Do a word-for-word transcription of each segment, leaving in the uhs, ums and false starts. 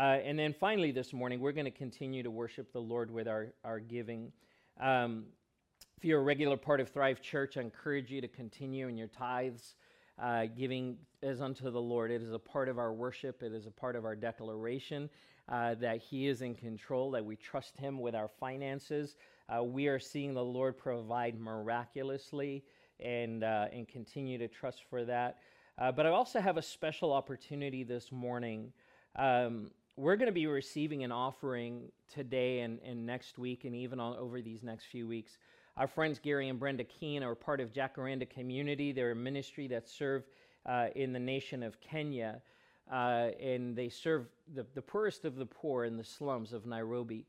Uh, and then finally this morning, we're going to continue to worship the Lord with our, our giving. Um, if you're a regular part of Thrive Church, I encourage you to continue in your tithes, uh, giving as unto the Lord. It is a part of our worship. It is a part of our declaration uh, that He is in control, that we trust Him with our finances. Uh, we are seeing the Lord provide miraculously and, uh, and continue to trust for that. Uh, but I also have a special opportunity this morning. Um, we're going to be receiving an offering today and, and next week and even on, over these next few weeks. Our friends Gary and Brenda Keene are part of Jacaranda Community. They're a ministry that serve uh, in the nation of Kenya, uh, and they serve the, the poorest of the poor in the slums of Nairobi.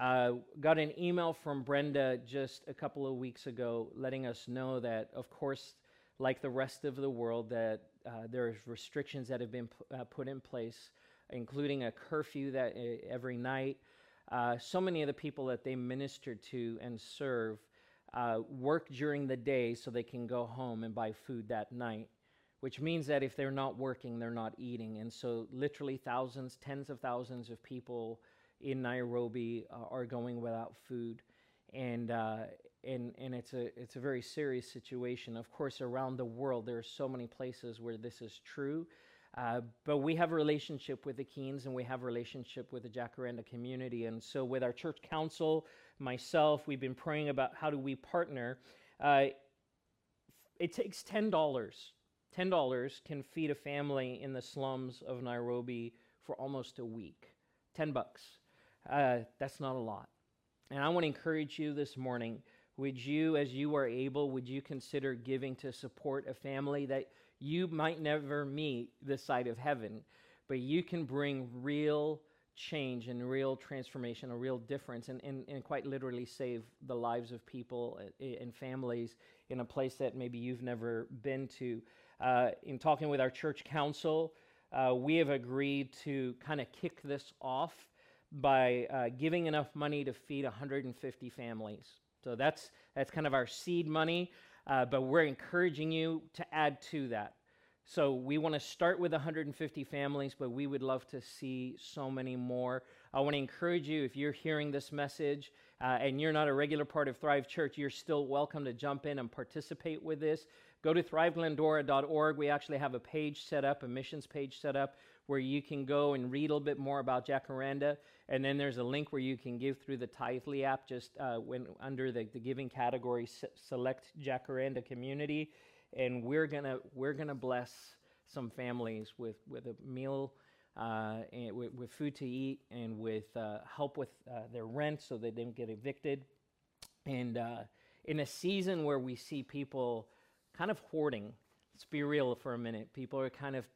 Uh, got an email from Brenda just a couple of weeks ago letting us know that, of course, like the rest of the world, that uh, there's restrictions that have been p- uh, put in place, including a curfew that uh, every night. Uh, so many of the people that they minister to and serve uh, work during the day so they can go home and buy food that night, which means that if they're not working, they're not eating. And so literally thousands, tens of thousands of people in Nairobi uh, are going without food. And uh, and and it's a it's a very serious situation. Of course, around the world, there are so many places where this is true. Uh, but we have a relationship with the Keenes, and we have a relationship with the Jacaranda Community. And so with our church council, myself, we've been praying about how do we partner. Uh, it takes ten dollars. ten dollars can feed a family in the slums of Nairobi for almost a week. ten bucks. Uh, that's not a lot. And I want to encourage you this morning, would you, as you are able, would you consider giving to support a family that you might never meet this side of heaven, but you can bring real change and real transformation, a real difference, and, and, and quite literally save the lives of people and families in a place that maybe you've never been to. Uh, in talking with our church council, uh, we have agreed to kind of kick this off by uh, giving enough money to feed one hundred fifty families. So that's that's kind of our seed money. Uh, but we're encouraging you to add to that. So we want to start with one hundred fifty families, but we would love to see so many more. I want to encourage you, if you're hearing this message uh, and you're not a regular part of Thrive Church, you're still welcome to jump in and participate with this. Go to Thrive Glendora dot org. We actually have a page set up, a missions page set up, where you can go and read a little bit more about Jacaranda. And then there's a link where you can give through the Tithely app, just uh, when under the, the giving category, s- select Jacaranda Community. And we're gonna we're gonna bless some families with, with a meal, uh, and with, with food to eat, and with uh, help with uh, their rent so they don't get evicted. And uh, in a season where we see people kind of hoarding, let's be real for a minute, people are kind of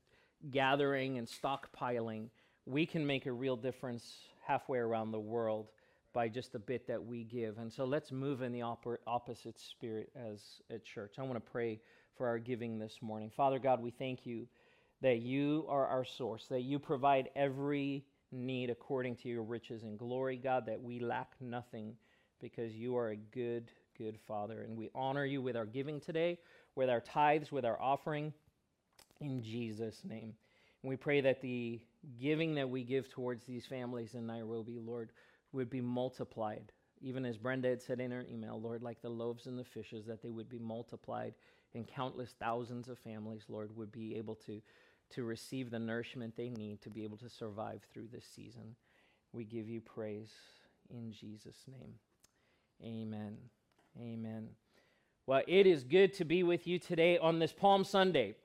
gathering and stockpiling, we can make a real difference halfway around the world by just the bit that we give. And so let's move in the op- opposite spirit as a church. I want to pray for our giving this morning. Father God, we thank you that you are our source, that you provide every need according to your riches and glory, God, that we lack nothing because you are a good, good Father. And we honor you with our giving today, with our tithes, with our offering, in Jesus' name. And we pray that the giving that we give towards these families in Nairobi, Lord, would be multiplied. Even as Brenda had said in her email, Lord, like the loaves and the fishes, that they would be multiplied, and countless thousands of families, Lord, would be able to, to receive the nourishment they need to be able to survive through this season. We give you praise in Jesus' name. Amen. Amen. Well, it is good to be with you today on this Palm Sunday.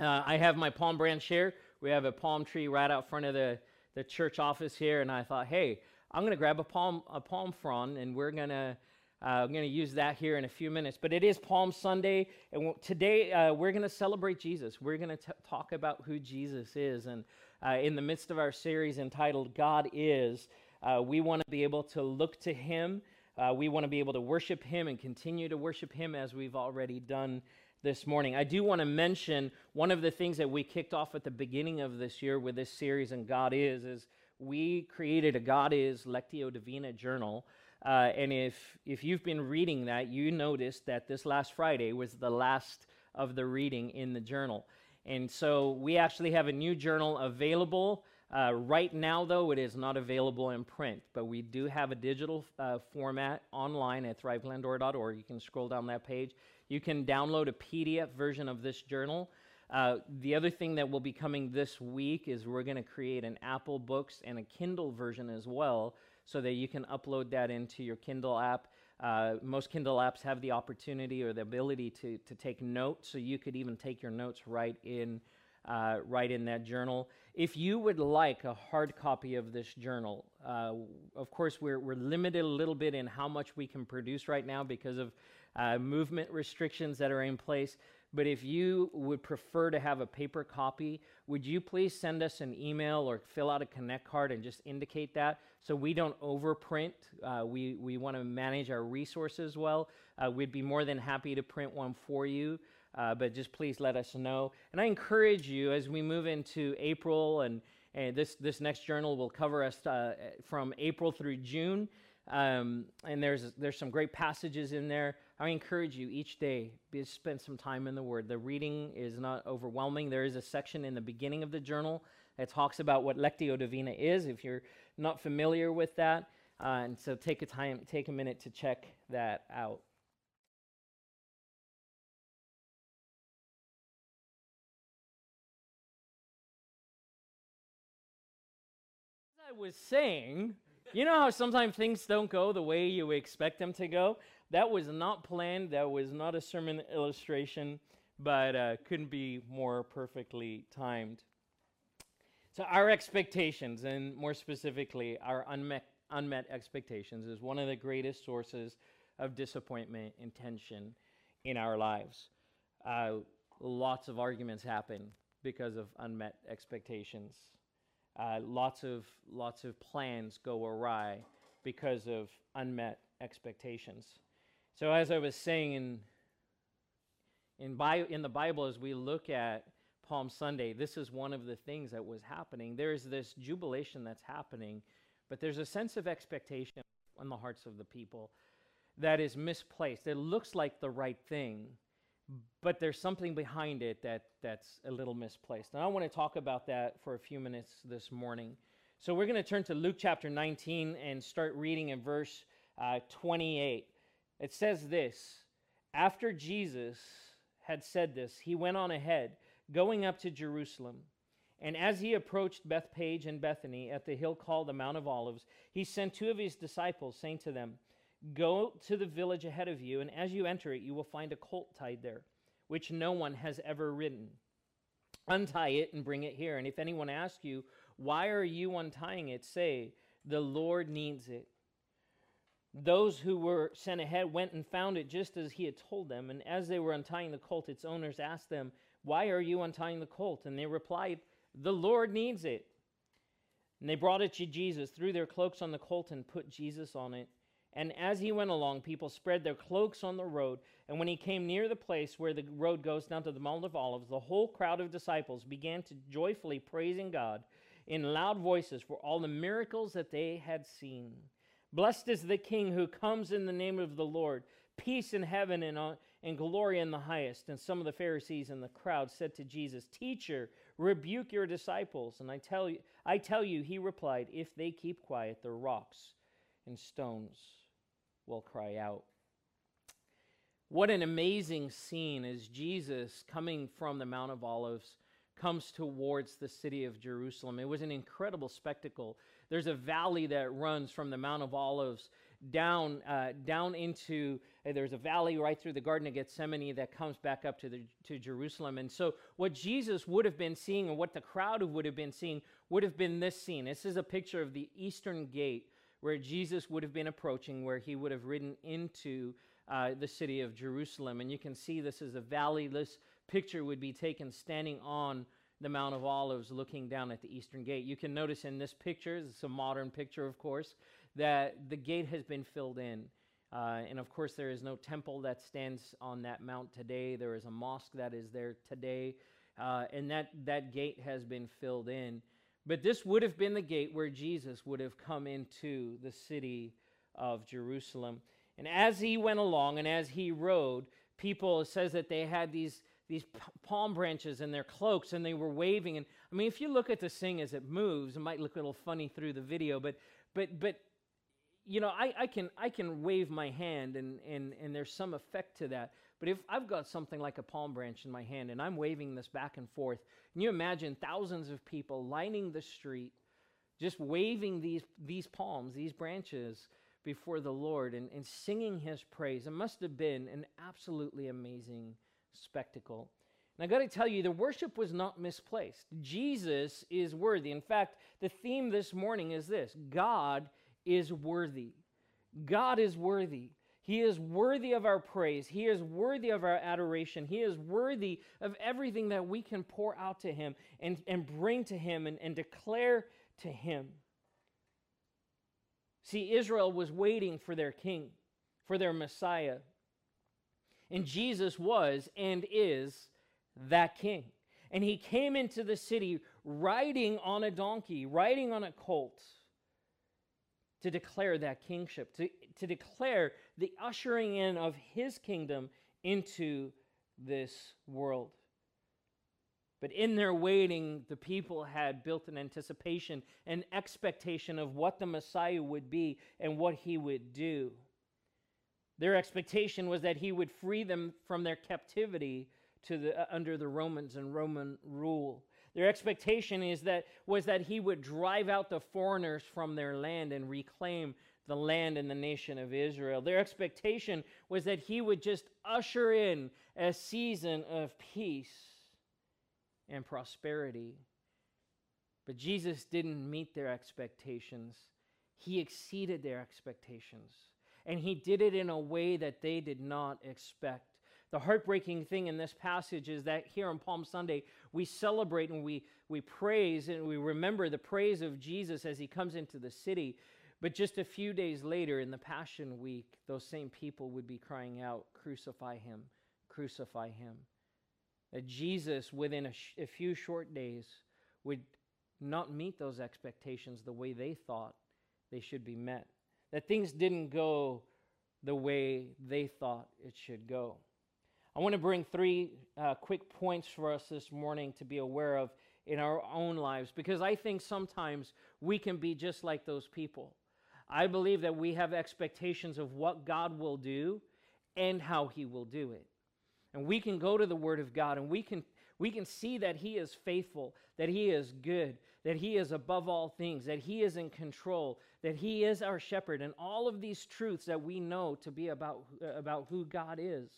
Uh, I have my palm branch here. We have a palm tree right out front of the, the church office here, and I thought, hey, I'm going to grab a palm a palm frond, and we're going to uh, I'm going to use that here in a few minutes. But it is Palm Sunday, and w- today uh, we're going to celebrate Jesus. We're going to talk about who Jesus is, and uh, in the midst of our series entitled God Is, uh, we want to be able to look to Him. Uh, we want to be able to worship Him and continue to worship Him as we've already done this morning. I do want to mention one of the things that we kicked off at the beginning of this year with this series and God Is, is we created a God Is Lectio Divina journal. Uh, and if, if you've been reading that, you noticed that this last Friday was the last of the reading in the journal. And so we actually have a new journal available. Uh, right now, though, it is not available in print, but we do have a digital uh, format online at Thrive Glandor dot org. You can scroll down that page. You can download a P D F version of this journal. Uh, the other thing that will be coming this week is we're going to create an Apple Books and a Kindle version as well, so that you can upload that into your Kindle app. Uh, most Kindle apps have the opportunity or the ability to, to take notes, so you could even take your notes right in Uh, right in that journal. If you would like a hard copy of this journal, uh, of course, we're, we're limited a little bit in how much we can produce right now because of uh, movement restrictions that are in place. But if you would prefer to have a paper copy, would you please send us an email or fill out a Connect card and just indicate that so we don't overprint. Uh, we we want to manage our resources well. Uh, we'd be more than happy to print one for you. Uh, but just please let us know. And I encourage you, as we move into April, and, and this, this next journal will cover us uh, from April through June, um, and there's, there's some great passages in there. I encourage you each day, just spend some time in the Word. The reading is not overwhelming. There is a section in the beginning of the journal that talks about what Lectio Divina is, if you're not familiar with that. Uh, and so take a time, take a minute to check that out. Was saying, you know how sometimes things don't go the way you expect them to go? That was not planned. That was not a sermon illustration, but uh, couldn't be more perfectly timed. So our expectations, and more specifically, our unmet, unmet expectations, is one of the greatest sources of disappointment and tension in our lives. Uh, lots of arguments happen because of unmet expectations. Uh, lots of lots of plans go awry because of unmet expectations. So as I was saying, in in, Bi- in the Bible, as we look at Palm Sunday, this is one of the things that was happening. There is this jubilation that's happening, but there's a sense of expectation in the hearts of the people that is misplaced. It looks like the right thing, but there's something behind it that, that's a little misplaced. And I want to talk about that for a few minutes this morning. So we're going to turn to Luke chapter nineteen and start reading in verse uh, twenty-eight. It says this: "After Jesus had said this, he went on ahead, going up to Jerusalem. And as he approached Bethpage and Bethany at the hill called the Mount of Olives, he sent two of his disciples, saying to them, 'Go to the village ahead of you, and as you enter it, you will find a colt tied there, which no one has ever ridden. Untie it and bring it here. And if anyone asks you, why are you untying it? Say, the Lord needs it.' Those who were sent ahead went and found it just as he had told them. And as they were untying the colt, its owners asked them, 'Why are you untying the colt?' And they replied, 'The Lord needs it.' And they brought it to Jesus, threw their cloaks on the colt, and put Jesus on it. And as he went along, people spread their cloaks on the road. And when he came near the place where the road goes down to the Mount of Olives, the whole crowd of disciples began to joyfully praising God in loud voices for all the miracles that they had seen. 'Blessed is the King who comes in the name of the Lord. Peace in heaven and, on, and glory in the highest.' And some of the Pharisees in the crowd said to Jesus, 'Teacher, rebuke your disciples.' And I tell you, I tell you, he replied, 'If they keep quiet, the rocks and stones will cry out.'" What an amazing scene as Jesus, coming from the Mount of Olives, comes towards the city of Jerusalem. It was an incredible spectacle. There's a valley that runs from the Mount of Olives down, uh, down into, uh, there's a valley right through the Garden of Gethsemane that comes back up to, the, to Jerusalem. And so what Jesus would have been seeing, and what the crowd would have been seeing, would have been this scene. This is a picture of the Eastern Gate, where Jesus would have been approaching, where he would have ridden into uh, the city of Jerusalem. And you can see this is a valley. This picture would be taken standing on the Mount of Olives, looking down at the Eastern Gate. You can notice in this picture, it's a modern picture, of course, that the gate has been filled in. Uh, and of course, there is no temple that stands on that mount today. There is a mosque that is there today. Uh, and that, that gate has been filled in. But this would have been the gate where Jesus would have come into the city of Jerusalem. And as he went along and as he rode, people, it says that they had these, these palm branches and their cloaks, and they were waving. And I mean, if you look at this thing as it moves, it might look a little funny through the video, but but but you know, I, I can I can wave my hand, and and and there's some effect to that. But if I've got something like a palm branch in my hand and I'm waving this back and forth, can you imagine thousands of people lining the street, just waving these these palms, these branches before the Lord, and, and singing his praise? It must have been an absolutely amazing spectacle. And I got to tell you, the worship was not misplaced. Jesus is worthy. In fact, the theme this morning is this: God is worthy. God is worthy. He is worthy of our praise. He is worthy of our adoration. He is worthy of everything that we can pour out to him and, and bring to him and, and declare to him. See, Israel was waiting for their king, for their Messiah. And Jesus was and is that king. And he came into the city riding on a donkey, riding on a colt, to declare that kingship, to, to declare the ushering in of his kingdom into this world. But in their waiting, the people had built an anticipation, an expectation of what the Messiah would be and what he would do. Their expectation was that he would free them from their captivity to the, uh, under the Romans and Roman rule. Their expectation is that, was that he would drive out the foreigners from their land and reclaim the land and the nation of Israel. Their expectation was that he would just usher in a season of peace and prosperity. But Jesus didn't meet their expectations. He exceeded their expectations. And he did it in a way that they did not expect. The heartbreaking thing in this passage is that here on Palm Sunday, we celebrate and we, we praise and we remember the praise of Jesus as he comes into the city. But just a few days later in the Passion Week, those same people would be crying out, "Crucify him, crucify him." That Jesus, within a, sh- a few short days, would not meet those expectations the way they thought they should be met. That things didn't go the way they thought it should go. I want to bring three uh, quick points for us this morning to be aware of in our own lives, because I think sometimes we can be just like those people. I believe that we have expectations of what God will do and how he will do it. And we can go to the Word of God, and we can we can see that he is faithful, that he is good, that he is above all things, that he is in control, that he is our shepherd, and all of these truths that we know to be about, about who God is.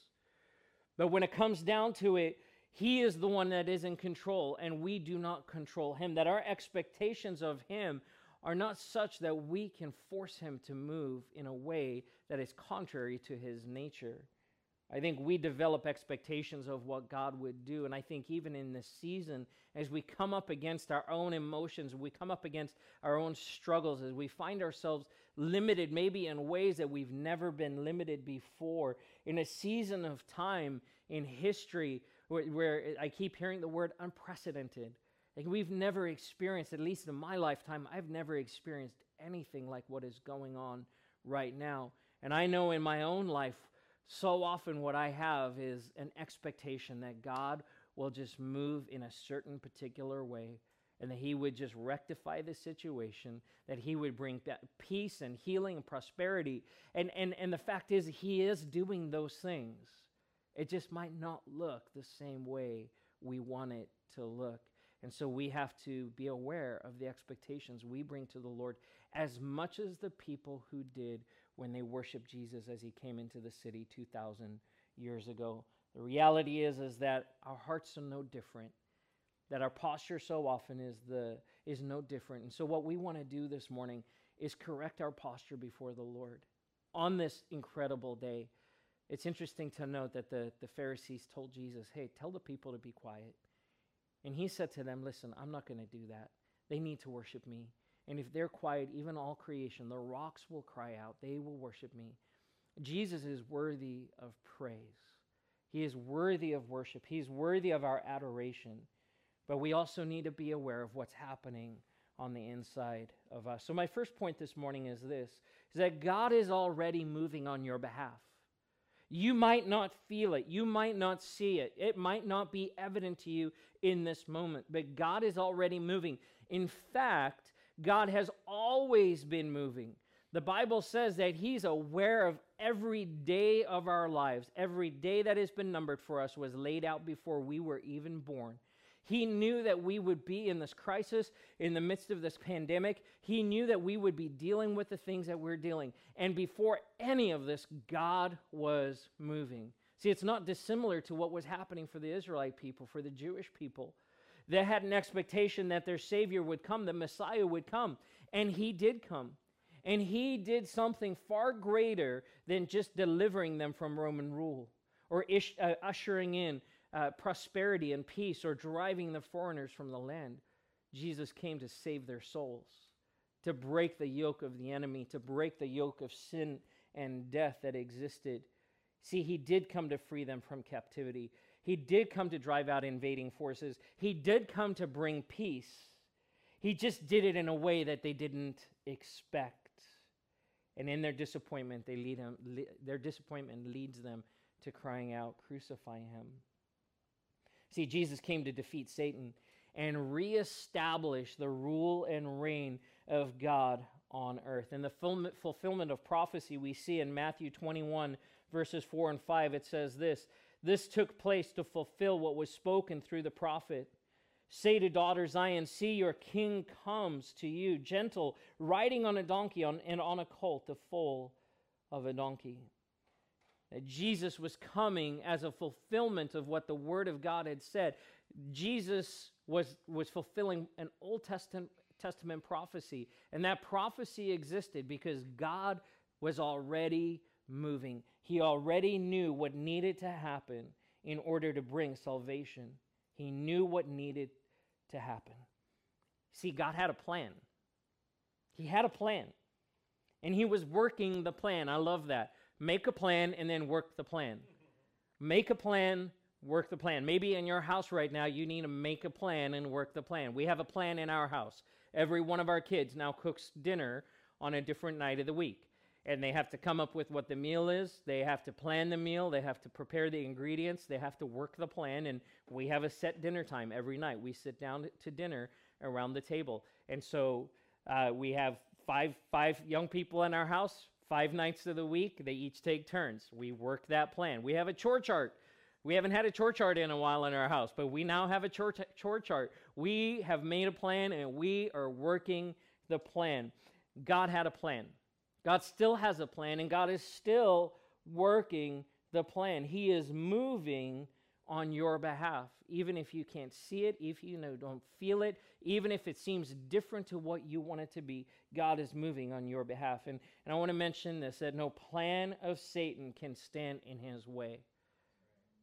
But when it comes down to it, he is the one that is in control, and we do not control him, that our expectations of him are not such that we can force him to move in a way that is contrary to his nature. I think we develop expectations of what God would do, and I think even in this season, as we come up against our own emotions, we come up against our own struggles, as we find ourselves limited maybe in ways that we've never been limited before, in a season of time in history where, where I keep hearing the word unprecedented. Like, we've never experienced, at least in my lifetime, I've never experienced anything like what is going on right now. And I know in my own life, so often what I have is an expectation that God will just move in a certain particular way, and that he would just rectify the situation, that he would bring peace and healing and prosperity. And, and, and the fact is, he is doing those things. It just might not look the same way we want it to look. And so we have to be aware of the expectations we bring to the Lord, as much as the people who did when they worshiped Jesus as he came into the city two thousand years ago. The reality is, is that our hearts are no different, that our posture so often is, the, is no different. And so what we want to do this morning is correct our posture before the Lord on this incredible day. It's interesting to note that the, the Pharisees told Jesus, "Hey, tell the people to be quiet." And he said to them, "Listen, I'm not going to do that. They need to worship me. And if they're quiet, even all creation, the rocks will cry out. They will worship me." Jesus is worthy of praise. He is worthy of worship. He's worthy of our adoration. But we also need to be aware of what's happening on the inside of us. So my first point this morning is this, is that God is already moving on your behalf. You might not feel it. You might not see it. It might not be evident to you in this moment, but God is already moving. In fact, God has always been moving. The Bible says that he's aware of every day of our lives. Every day that has been numbered for us was laid out before we were even born. He knew that we would be in this crisis, in the midst of this pandemic. He knew that we would be dealing with the things that we're dealing. And before any of this, God was moving. See, it's not dissimilar to what was happening for the Israelite people, for the Jewish people. They had an expectation that their Savior would come, the Messiah would come. And he did come. And he did something far greater than just delivering them from Roman rule or ish, uh, ushering in Uh, prosperity and peace, or driving the foreigners from the land. Jesus came to save their souls, to break the yoke of the enemy, to break the yoke of sin and death that existed. See, he did come to free them from captivity. He did come to drive out invading forces. He did come to bring peace. He just did it in a way that they didn't expect. And in their disappointment, they lead him, le- their disappointment leads them to crying out, "Crucify him." See, Jesus came to defeat Satan and reestablish the rule and reign of God on earth. In the fulfillment of prophecy we see in Matthew twenty-one, verses four and five, it says this, "This took place to fulfill what was spoken through the prophet. Say to daughter Zion, see your king comes to you, gentle, riding on a donkey and on a colt, the foal of a donkey." That Jesus was coming as a fulfillment of what the Word of God had said. Jesus was, was fulfilling an Old Testament, Testament prophecy, and that prophecy existed because God was already moving. He already knew what needed to happen in order to bring salvation. He knew what needed to happen. See, God had a plan. He had a plan, and he was working the plan. I love that. Make a plan and then work the plan. Make a plan, work the plan. Maybe in your house right now, you need to make a plan and work the plan. We have a plan in our house. Every one of our kids now cooks dinner on a different night of the week. And they have to come up with what the meal is. They have to plan the meal. They have to prepare the ingredients. They have to work the plan. And we have a set dinner time every night. We sit down to dinner around the table. And so uh, we have five five young people in our house. Five nights of the week, they each take turns. We work that plan. We have a chore chart. We haven't had a chore chart in a while in our house, but we now have a chore, t- chore chart. We have made a plan, and we are working the plan. God had a plan. God still has a plan, and God is still working the plan. He is moving on your behalf, even if you can't see it, if you know, don't feel it, even if it seems different to what you want it to be, God is moving on your behalf. And, and I want to mention this, that no plan of Satan can stand in his way.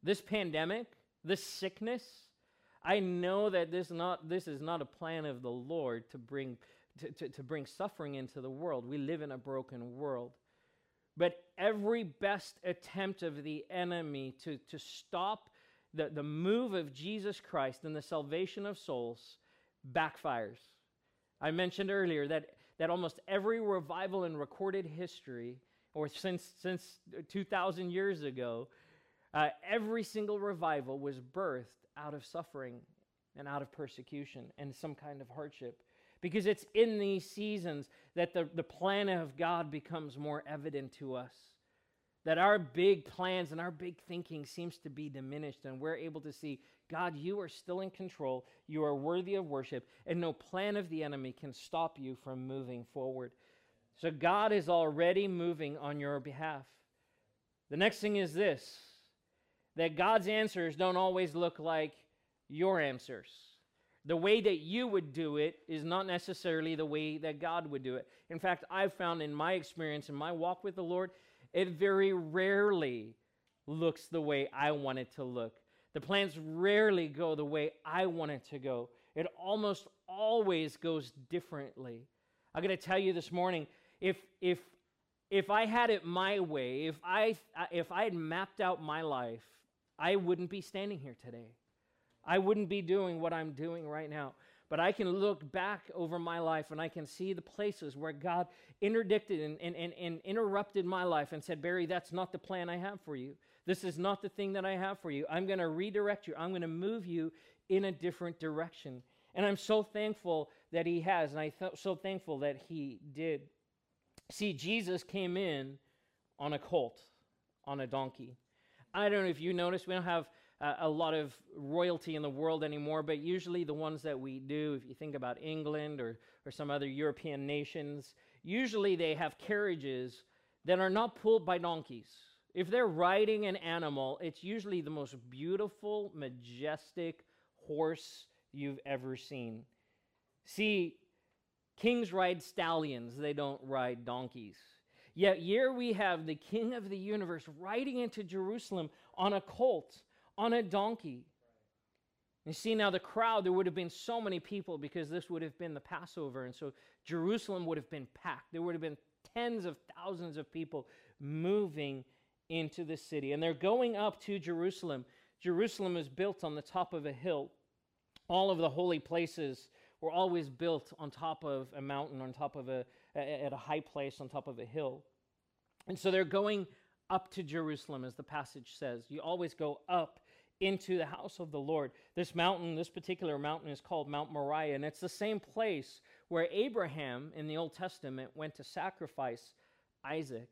This pandemic, this sickness, I know that this, not, this is not a plan of the Lord to bring, to, to, to bring suffering into the world. We live in a broken world. But every best attempt of the enemy to, to stop The, the move of Jesus Christ and the salvation of souls backfires. I mentioned earlier that, that almost every revival in recorded history, or since, since two thousand years ago, uh, every single revival was birthed out of suffering and out of persecution and some kind of hardship. Because it's in these seasons that the, the plan of God becomes more evident to us. That our big plans and our big thinking seems to be diminished, and we're able to see, God, you are still in control, you are worthy of worship, and no plan of the enemy can stop you from moving forward. So God is already moving on your behalf. The next thing is this, that God's answers don't always look like your answers. The way that you would do it is not necessarily the way that God would do it. In fact, I've found in my experience, in my walk with the Lord, it very rarely looks the way I want it to look. The plans rarely go the way I want it to go. It almost always goes differently. I'm going to tell you this morning, if if if I had it my way, if I if I had mapped out my life, I wouldn't be standing here today. I wouldn't be doing what I'm doing right now. but I can look back over my life and I can see the places where God interdicted and, and, and, and interrupted my life and said, Barry, that's not the plan I have for you. This is not the thing that I have for you. I'm going to redirect you. I'm going to move you in a different direction. And I'm so thankful that he has, and I'm th- so thankful that he did. See, Jesus came in on a colt, on a donkey. I don't know if you noticed, we don't have uh, a lot of royalty in the world anymore, but usually the ones that we do, if you think about England or, or some other European nations, usually they have carriages that are not pulled by donkeys. If they're riding an animal, it's usually the most beautiful, majestic horse you've ever seen. See, kings ride stallions, they don't ride donkeys. Yet here we have the King of the universe riding into Jerusalem on a colt, on a donkey. You see, now the crowd, there would have been so many people because this would have been the Passover, and so Jerusalem would have been packed. There would have been tens of thousands of people moving into the city, and they're going up to Jerusalem. Jerusalem is built on the top of a hill. All of the holy places were always built on top of a mountain, on top of a, at a high place, on top of a hill. And so they're going up to Jerusalem, as the passage says. You always go up into the house of the Lord. This mountain, this particular mountain is called Mount Moriah, and it's the same place where Abraham in the Old Testament went to sacrifice Isaac.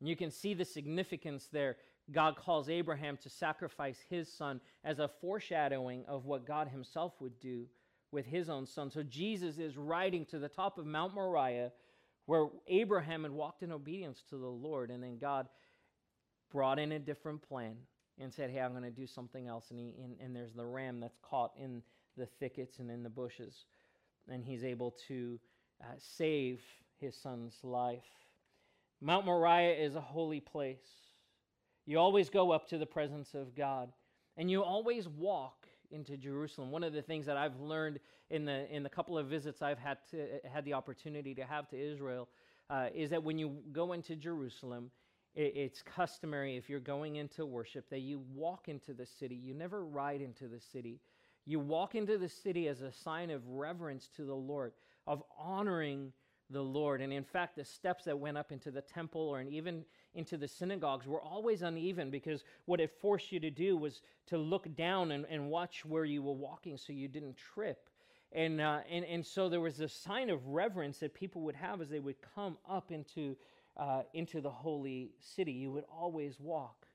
And you can see the significance there. God calls Abraham to sacrifice his son as a foreshadowing of what God himself would do with his own son. So Jesus is riding to the top of Mount Moriah where Abraham had walked in obedience to the Lord, and then God brought in a different plan and said, hey, I'm going to do something else. And, he, and, and there's the ram that's caught in the thickets and in the bushes, and he's able to uh, save his son's life. Mount Moriah is a holy place. You always go up to the presence of God, and you always walk into Jerusalem. One of the things that I've learned in the in the couple of visits I've had to, had the opportunity to have to Israel uh, is that when you go into Jerusalem, it, it's customary, if you're going into worship, that you walk into the city. You never ride into the city. You walk into the city as a sign of reverence to the Lord, of honoring the Lord. And in fact, the steps that went up into the temple or even into the synagogues were always uneven, because what it forced you to do was to look down and, and watch where you were walking so you didn't trip. And, uh, and, and so there was this sign of reverence that people would have as they would come up into, uh, into the holy city. You would always walk.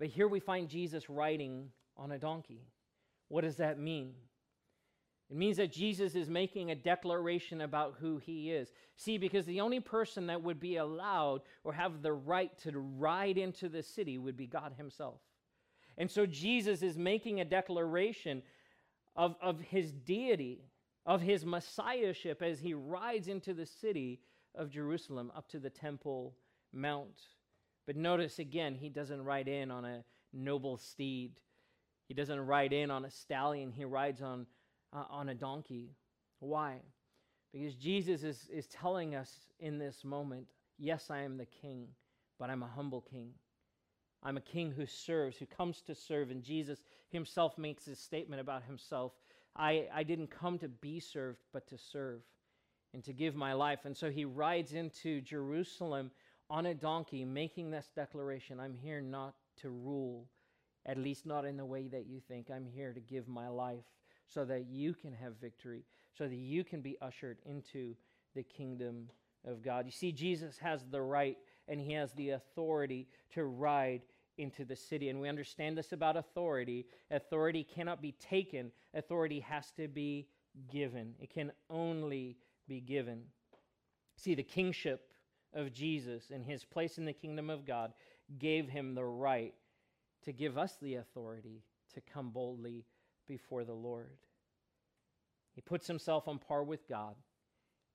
But here we find Jesus riding on a donkey. What does that mean? It means that Jesus is making a declaration about who he is. See, because the only person that would be allowed or have the right to ride into the city would be God himself. And so Jesus is making a declaration of, of his deity, of his messiahship, as he rides into the city of Jerusalem up to the Temple Mount. But notice again, he doesn't ride in on a noble steed. He doesn't ride in on a stallion. He rides on Uh, on a donkey. Why? Because Jesus is, is telling us in this moment, yes, I am the king, but I'm a humble king. I'm a king who serves, who comes to serve. And Jesus himself makes this statement about himself. I, I didn't come to be served, but to serve and to give my life. And so he rides into Jerusalem on a donkey, making this declaration, I'm here not to rule, at least not in the way that you think. I'm here to give my life, so that you can have victory, so that you can be ushered into the kingdom of God. You see, Jesus has the right and he has the authority to ride into the city. And we understand this about authority. Authority cannot be taken. Authority has to be given. It can only be given. See, the kingship of Jesus and his place in the kingdom of God gave him the right to give us the authority to come boldly before the Lord. He puts himself on par with God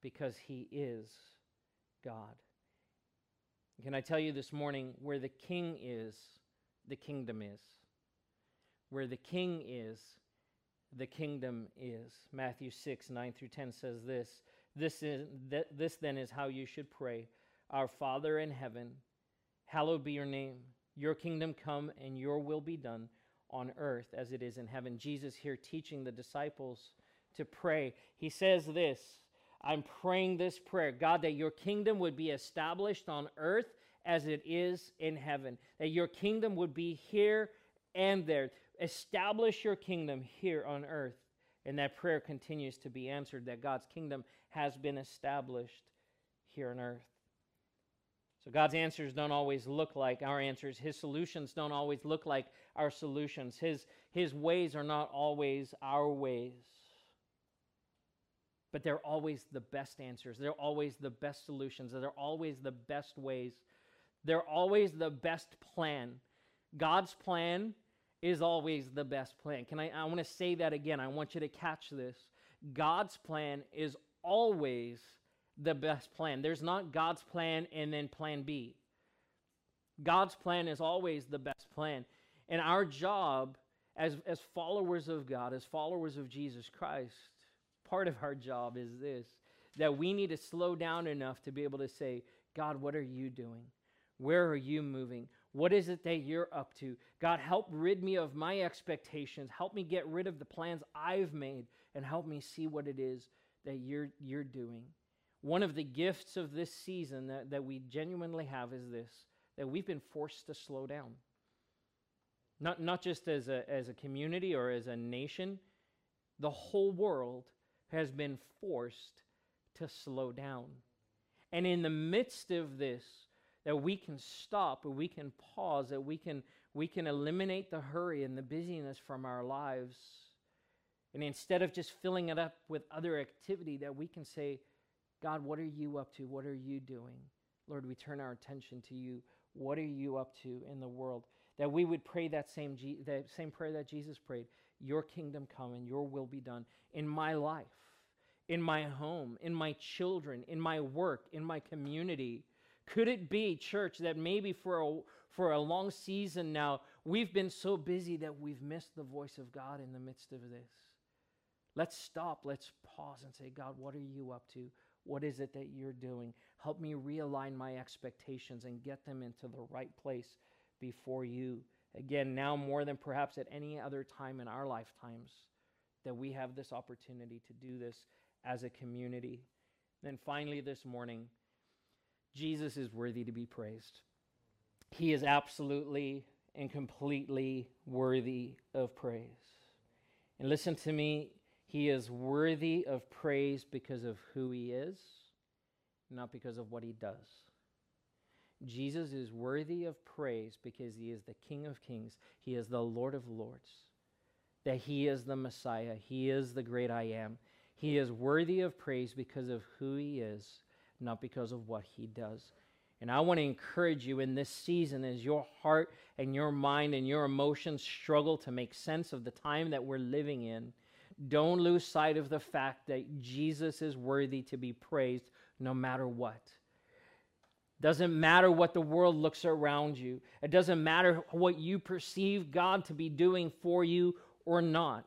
because he is God. Can I tell you this morning, where the king is, the kingdom is. Where the king is, the kingdom is. Matthew six, nine through ten says this, this, is, th- this then is how you should pray. Our Father in heaven, hallowed be your name. Your kingdom come and your will be done on earth as it is in heaven. Jesus here teaching the disciples to pray. He says this, I'm praying this prayer, God, that your kingdom would be established on earth as it is in heaven, that your kingdom would be here and there. Establish your kingdom here on earth. And that prayer continues to be answered, that God's kingdom has been established here on earth. So God's answers don't always look like our answers. His solutions don't always look like our solutions. His, his ways are not always our ways. But they're always the best answers. They're always the best solutions. They're always the best ways. They're always the best plan. God's plan is always the best plan. Can I, I want to say that again. I want you to catch this. God's plan is always the best plan. There's not God's plan and then plan B. God's plan is always the best plan. And our job as, as followers of God, as followers of Jesus Christ, part of our job is this, that we need to slow down enough to be able to say, God, what are you doing? Where are you moving? What is it that you're up to? God, help rid me of my expectations. Help me get rid of the plans I've made and help me see what it is that you're, you're doing. One of the gifts of this season that, that we genuinely have is this, that we've been forced to slow down. Not, not just as a, as a community or as a nation, the whole world has been forced to slow down. And in the midst of this, that we can stop, we can pause, that we can, we can eliminate the hurry and the busyness from our lives. And instead of just filling it up with other activity, that we can say, God, what are you up to? What are you doing? Lord, we turn our attention to you. What are you up to in the world? That we would pray that same, G- that same prayer that Jesus prayed, your kingdom come and your will be done in my life, in my home, in my children, in my work, in my community. Could it be, church, that maybe for a, for a long season now, we've been so busy that we've missed the voice of God in the midst of this? Let's stop. Let's pause and say, God, what are you up to? What is it that you're doing? Help me realign my expectations and get them into the right place before you. Again, now more than perhaps at any other time in our lifetimes, that we have this opportunity to do this as a community. Then finally this morning, Jesus is worthy to be praised. He is absolutely and completely worthy of praise. And listen to me, he is worthy of praise because of who he is, not because of what he does. Jesus is worthy of praise because he is the King of Kings. He is the Lord of Lords. That he is the Messiah. He is the great I am. He is worthy of praise because of who he is, not because of what he does. And I want to encourage you in this season as your heart and your mind and your emotions struggle to make sense of the time that we're living in. Don't lose sight of the fact that Jesus is worthy to be praised no matter what. Doesn't matter what the world looks around you. It doesn't matter what you perceive God to be doing for you or not.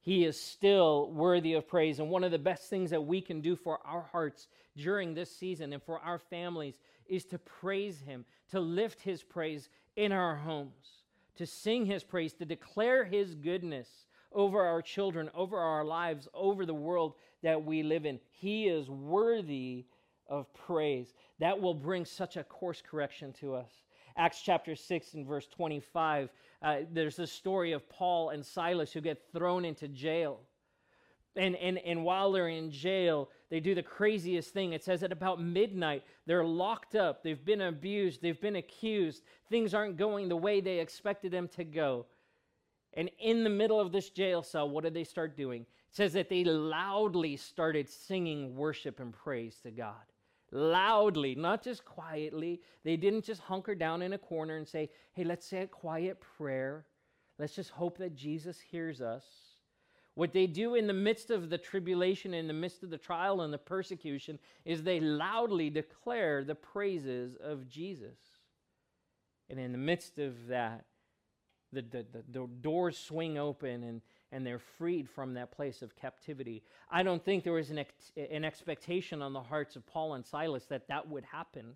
He is still worthy of praise. And one of the best things that we can do for our hearts during this season and for our families is to praise him, to lift his praise in our homes, to sing his praise, to declare his goodness over our children, over our lives, over the world that we live in. He is worthy of praise. That will bring such a course correction to us. Acts chapter six and verse twenty-five, uh, there's the story of Paul and Silas who get thrown into jail. And, and, and while they're in jail, they do the craziest thing. It says at about midnight, they're locked up. They've been abused. They've been accused. Things aren't going the way they expected them to go. And in the middle of this jail cell, what did they start doing? It says that they loudly started singing worship and praise to God. Loudly, not just quietly. They didn't just hunker down in a corner and say, hey, let's say a quiet prayer. Let's just hope that Jesus hears us. What they do in the midst of the tribulation, in the midst of the trial and the persecution, is they loudly declare the praises of Jesus. And in the midst of that, The, the, the, the doors swing open and, and they're freed from that place of captivity. I don't think there was an, ex- an expectation on the hearts of Paul and Silas that that would happen.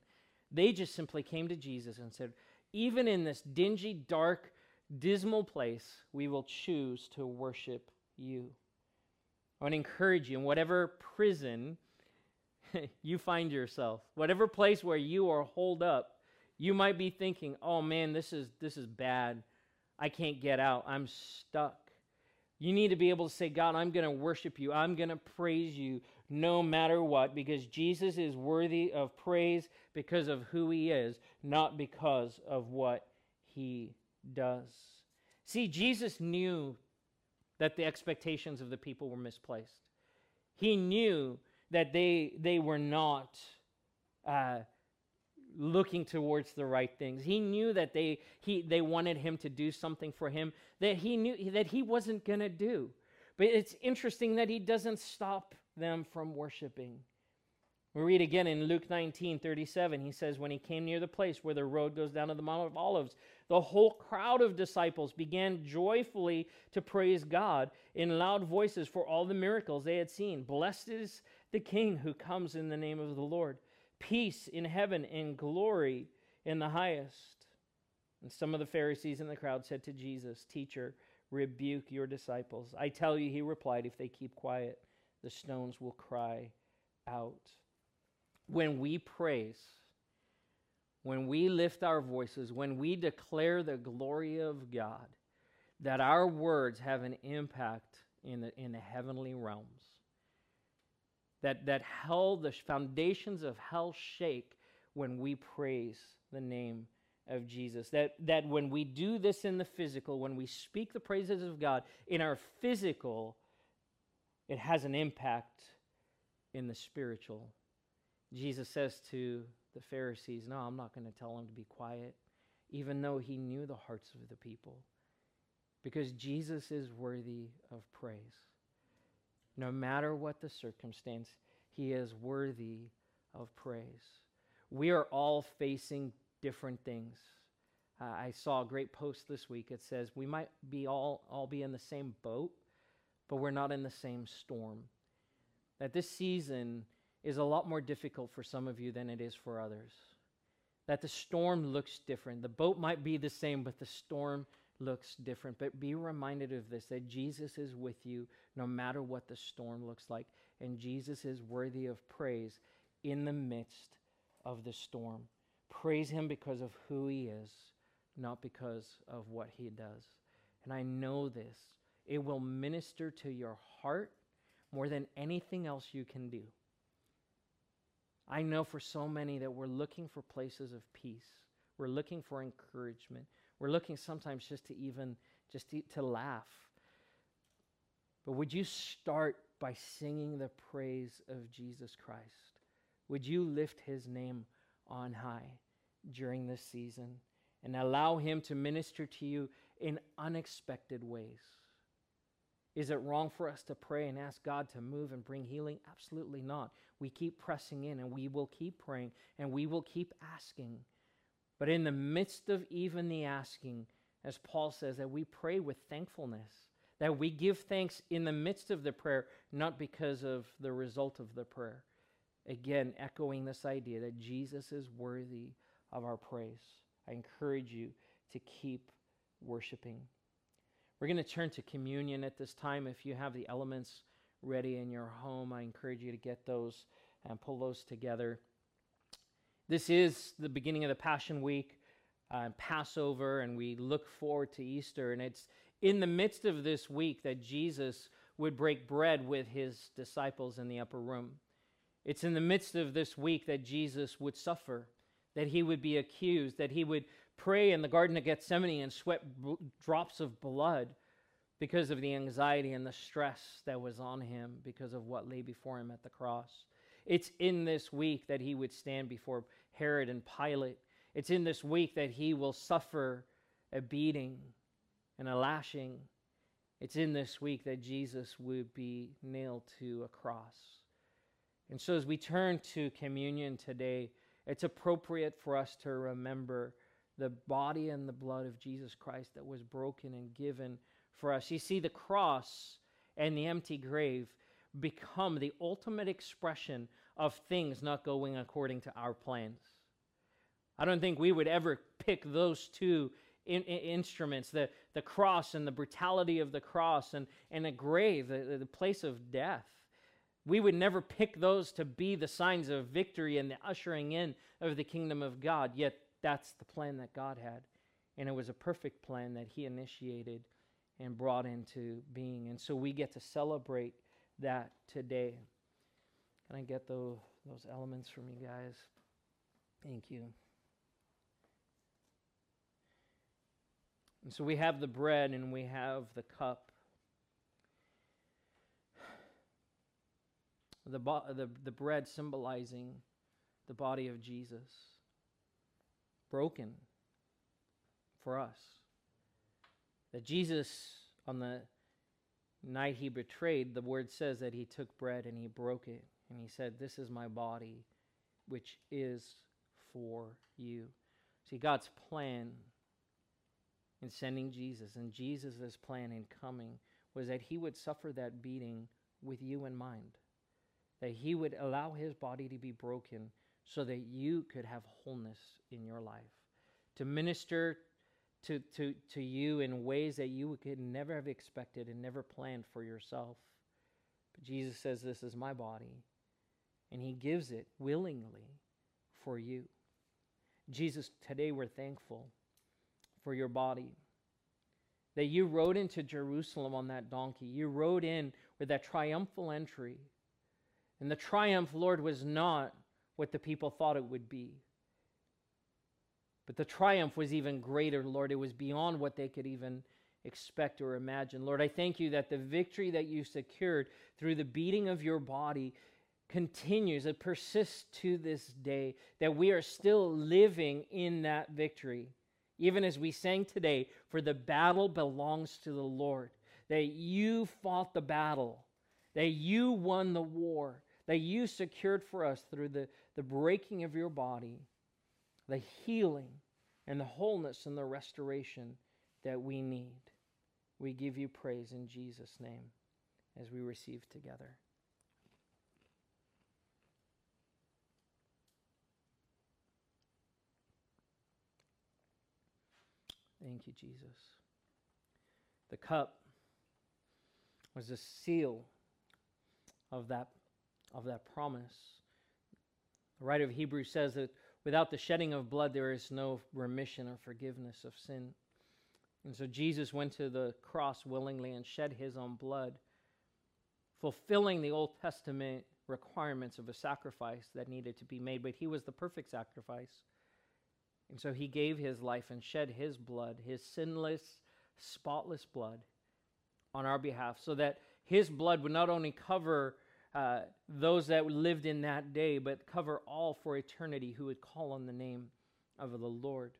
They just simply came to Jesus and said, even in this dingy, dark, dismal place, we will choose to worship you. I want to encourage you in whatever prison you find yourself, whatever place where you are holed up, you might be thinking, oh man, this is this is bad. I can't get out. I'm stuck. You need to be able to say, God, I'm going to worship you. I'm going to praise you no matter what, because Jesus is worthy of praise because of who he is, not because of what he does. See, Jesus knew that the expectations of the people were misplaced. He knew that they, they were not uh, looking towards the right things. He knew that they, he, they wanted him to do something for him that he knew that he wasn't going to do. But it's interesting that he doesn't stop them from worshiping. We read again in Luke nineteen thirty-seven. He says, when he came near the place where the road goes down to the Mount of Olives, the whole crowd of disciples began joyfully to praise God in loud voices for all the miracles they had seen. Blessed is the King who comes in the name of the Lord. Peace in heaven and glory in the highest. And some of the Pharisees in the crowd said to Jesus, Teacher, rebuke your disciples. I tell you, he replied, if they keep quiet, the stones will cry out. When we praise, when we lift our voices, when we declare the glory of God, that our words have an impact in the, in the heavenly realms, that, that hell, the foundations of hell shake when we praise the name of Jesus. That, that when we do this in the physical, when we speak the praises of God in our physical, it has an impact in the spiritual. Jesus says to the Pharisees, no, I'm not going to tell them to be quiet, even though he knew the hearts of the people, because Jesus is worthy of praise. No matter what the circumstance, he is worthy of praise. We are all facing different things. Uh, I saw a great post this week. It says, we might be all, all be in the same boat, but we're not in the same storm. That this season is a lot more difficult for some of you than it is for others. That the storm looks different. The boat might be the same, but the storm looks different. But be reminded of this, that Jesus is with you no matter what the storm looks like. And Jesus is worthy of praise in the midst of the storm. Praise him because of who he is, not because of what he does. And I know this. It will minister to your heart more than anything else you can do. I know for so many that we're looking for places of peace. We're looking for encouragement. We're looking sometimes just to even, just to, to laugh. But would you start by singing the praise of Jesus Christ? Would you lift his name on high during this season and allow him to minister to you in unexpected ways? Is it wrong for us to pray and ask God to move and bring healing? Absolutely not. We keep pressing in, and we will keep praying, and we will keep asking. But in the midst of even the asking, as Paul says, that we pray with thankfulness, that we give thanks in the midst of the prayer, not because of the result of the prayer. Again, echoing this idea that Jesus is worthy of our praise. I encourage you to keep worshiping. We're going to turn to communion at this time. If you have the elements ready in your home, I encourage you to get those and pull those together. This is the beginning of the Passion Week, uh, Passover, and we look forward to Easter. And it's in the midst of this week that Jesus would break bread with his disciples in the upper room. It's in the midst of this week that Jesus would suffer, that he would be accused, that he would pray in the Garden of Gethsemane and sweat drops of blood because of the anxiety and the stress that was on him because of what lay before him at the cross. It's in this week that he would stand before Herod and Pilate. It's in this week that he will suffer a beating and a lashing. It's in this week that Jesus would be nailed to a cross. And so as we turn to communion today, it's appropriate for us to remember the body and the blood of Jesus Christ that was broken and given for us. You see, the cross and the empty grave become the ultimate expression of things not going according to our plans. I don't think we would ever pick those two in, in instruments, the, the cross and the brutality of the cross, and, and a grave, the, the place of death. We would never pick those to be the signs of victory and the ushering in of the kingdom of God, yet that's the plan that God had. And it was a perfect plan that he initiated and brought into being. And so we get to celebrate that today. Can I get those, those elements from you guys? Thank you. And so we have the bread and we have the cup. The, bo- the, the bread symbolizing the body of Jesus, broken for us. That Jesus, on the night he betrayed, the word says that he took bread and he broke it. And he said, "This is my body, which is for you." See, God's plan in sending Jesus, and Jesus' plan in coming, was that he would suffer that beating with you in mind. That he would allow his body to be broken so that you could have wholeness in your life. To minister to, to, to you in ways that you could never have expected and never planned for yourself. But Jesus says, "This is my body," and he gives it willingly for you. Jesus, today we're thankful for your body. That you rode into Jerusalem on that donkey. You rode in with that triumphal entry. And the triumph, Lord, was not what the people thought it would be. But the triumph was even greater, Lord. It was beyond what they could even expect or imagine. Lord, I thank you that the victory that you secured through the beating of your body continues. It persists to this day, that we are still living in that victory. Even as we sang today, "For the battle belongs to the Lord," that you fought the battle, that you won the war, that you secured for us through the, the breaking of your body, the healing and the wholeness and the restoration that we need. We give you praise in Jesus' name as we receive together. Thank you, Jesus. The cup was a seal of that, of that promise. The writer of Hebrews says that without the shedding of blood, there is no remission or forgiveness of sin. And so Jesus went to the cross willingly and shed his own blood, fulfilling the Old Testament requirements of a sacrifice that needed to be made. But he was the perfect sacrifice. And so he gave his life and shed his blood, his sinless, spotless blood, on our behalf, so that his blood would not only cover uh, those that lived in that day, but cover all for eternity who would call on the name of the Lord.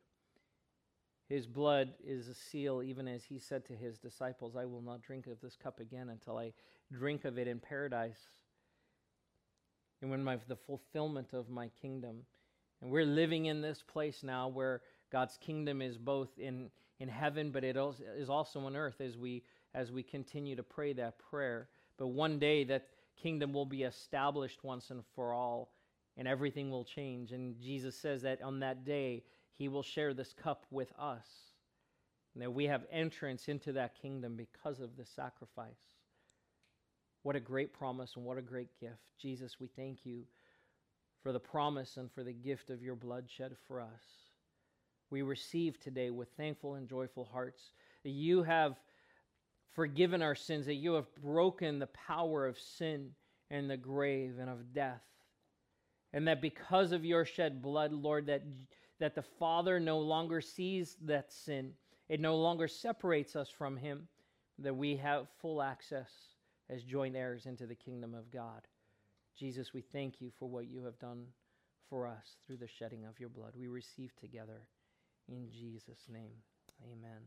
His blood is a seal, even as he said to his disciples, "I will not drink of this cup again until I drink of it in paradise." And when my, the fulfillment of my kingdom. And we're living in this place now where God's kingdom is both in, in heaven, but it is also on earth as we as we continue to pray that prayer. But one day that kingdom will be established once and for all, and everything will change. And Jesus says that on that day, he will share this cup with us, and that we have entrance into that kingdom because of this sacrifice. What a great promise and what a great gift. Jesus, we thank you for the promise and for the gift of your blood shed for us. We receive today with thankful and joyful hearts that you have forgiven our sins, that you have broken the power of sin and the grave and of death. And that because of your shed blood, Lord, that, that the Father no longer sees that sin. It no longer separates us from him, that we have full access as joint heirs into the kingdom of God. Jesus, we thank you for what you have done for us through the shedding of your blood. We receive together in Jesus' name. Amen.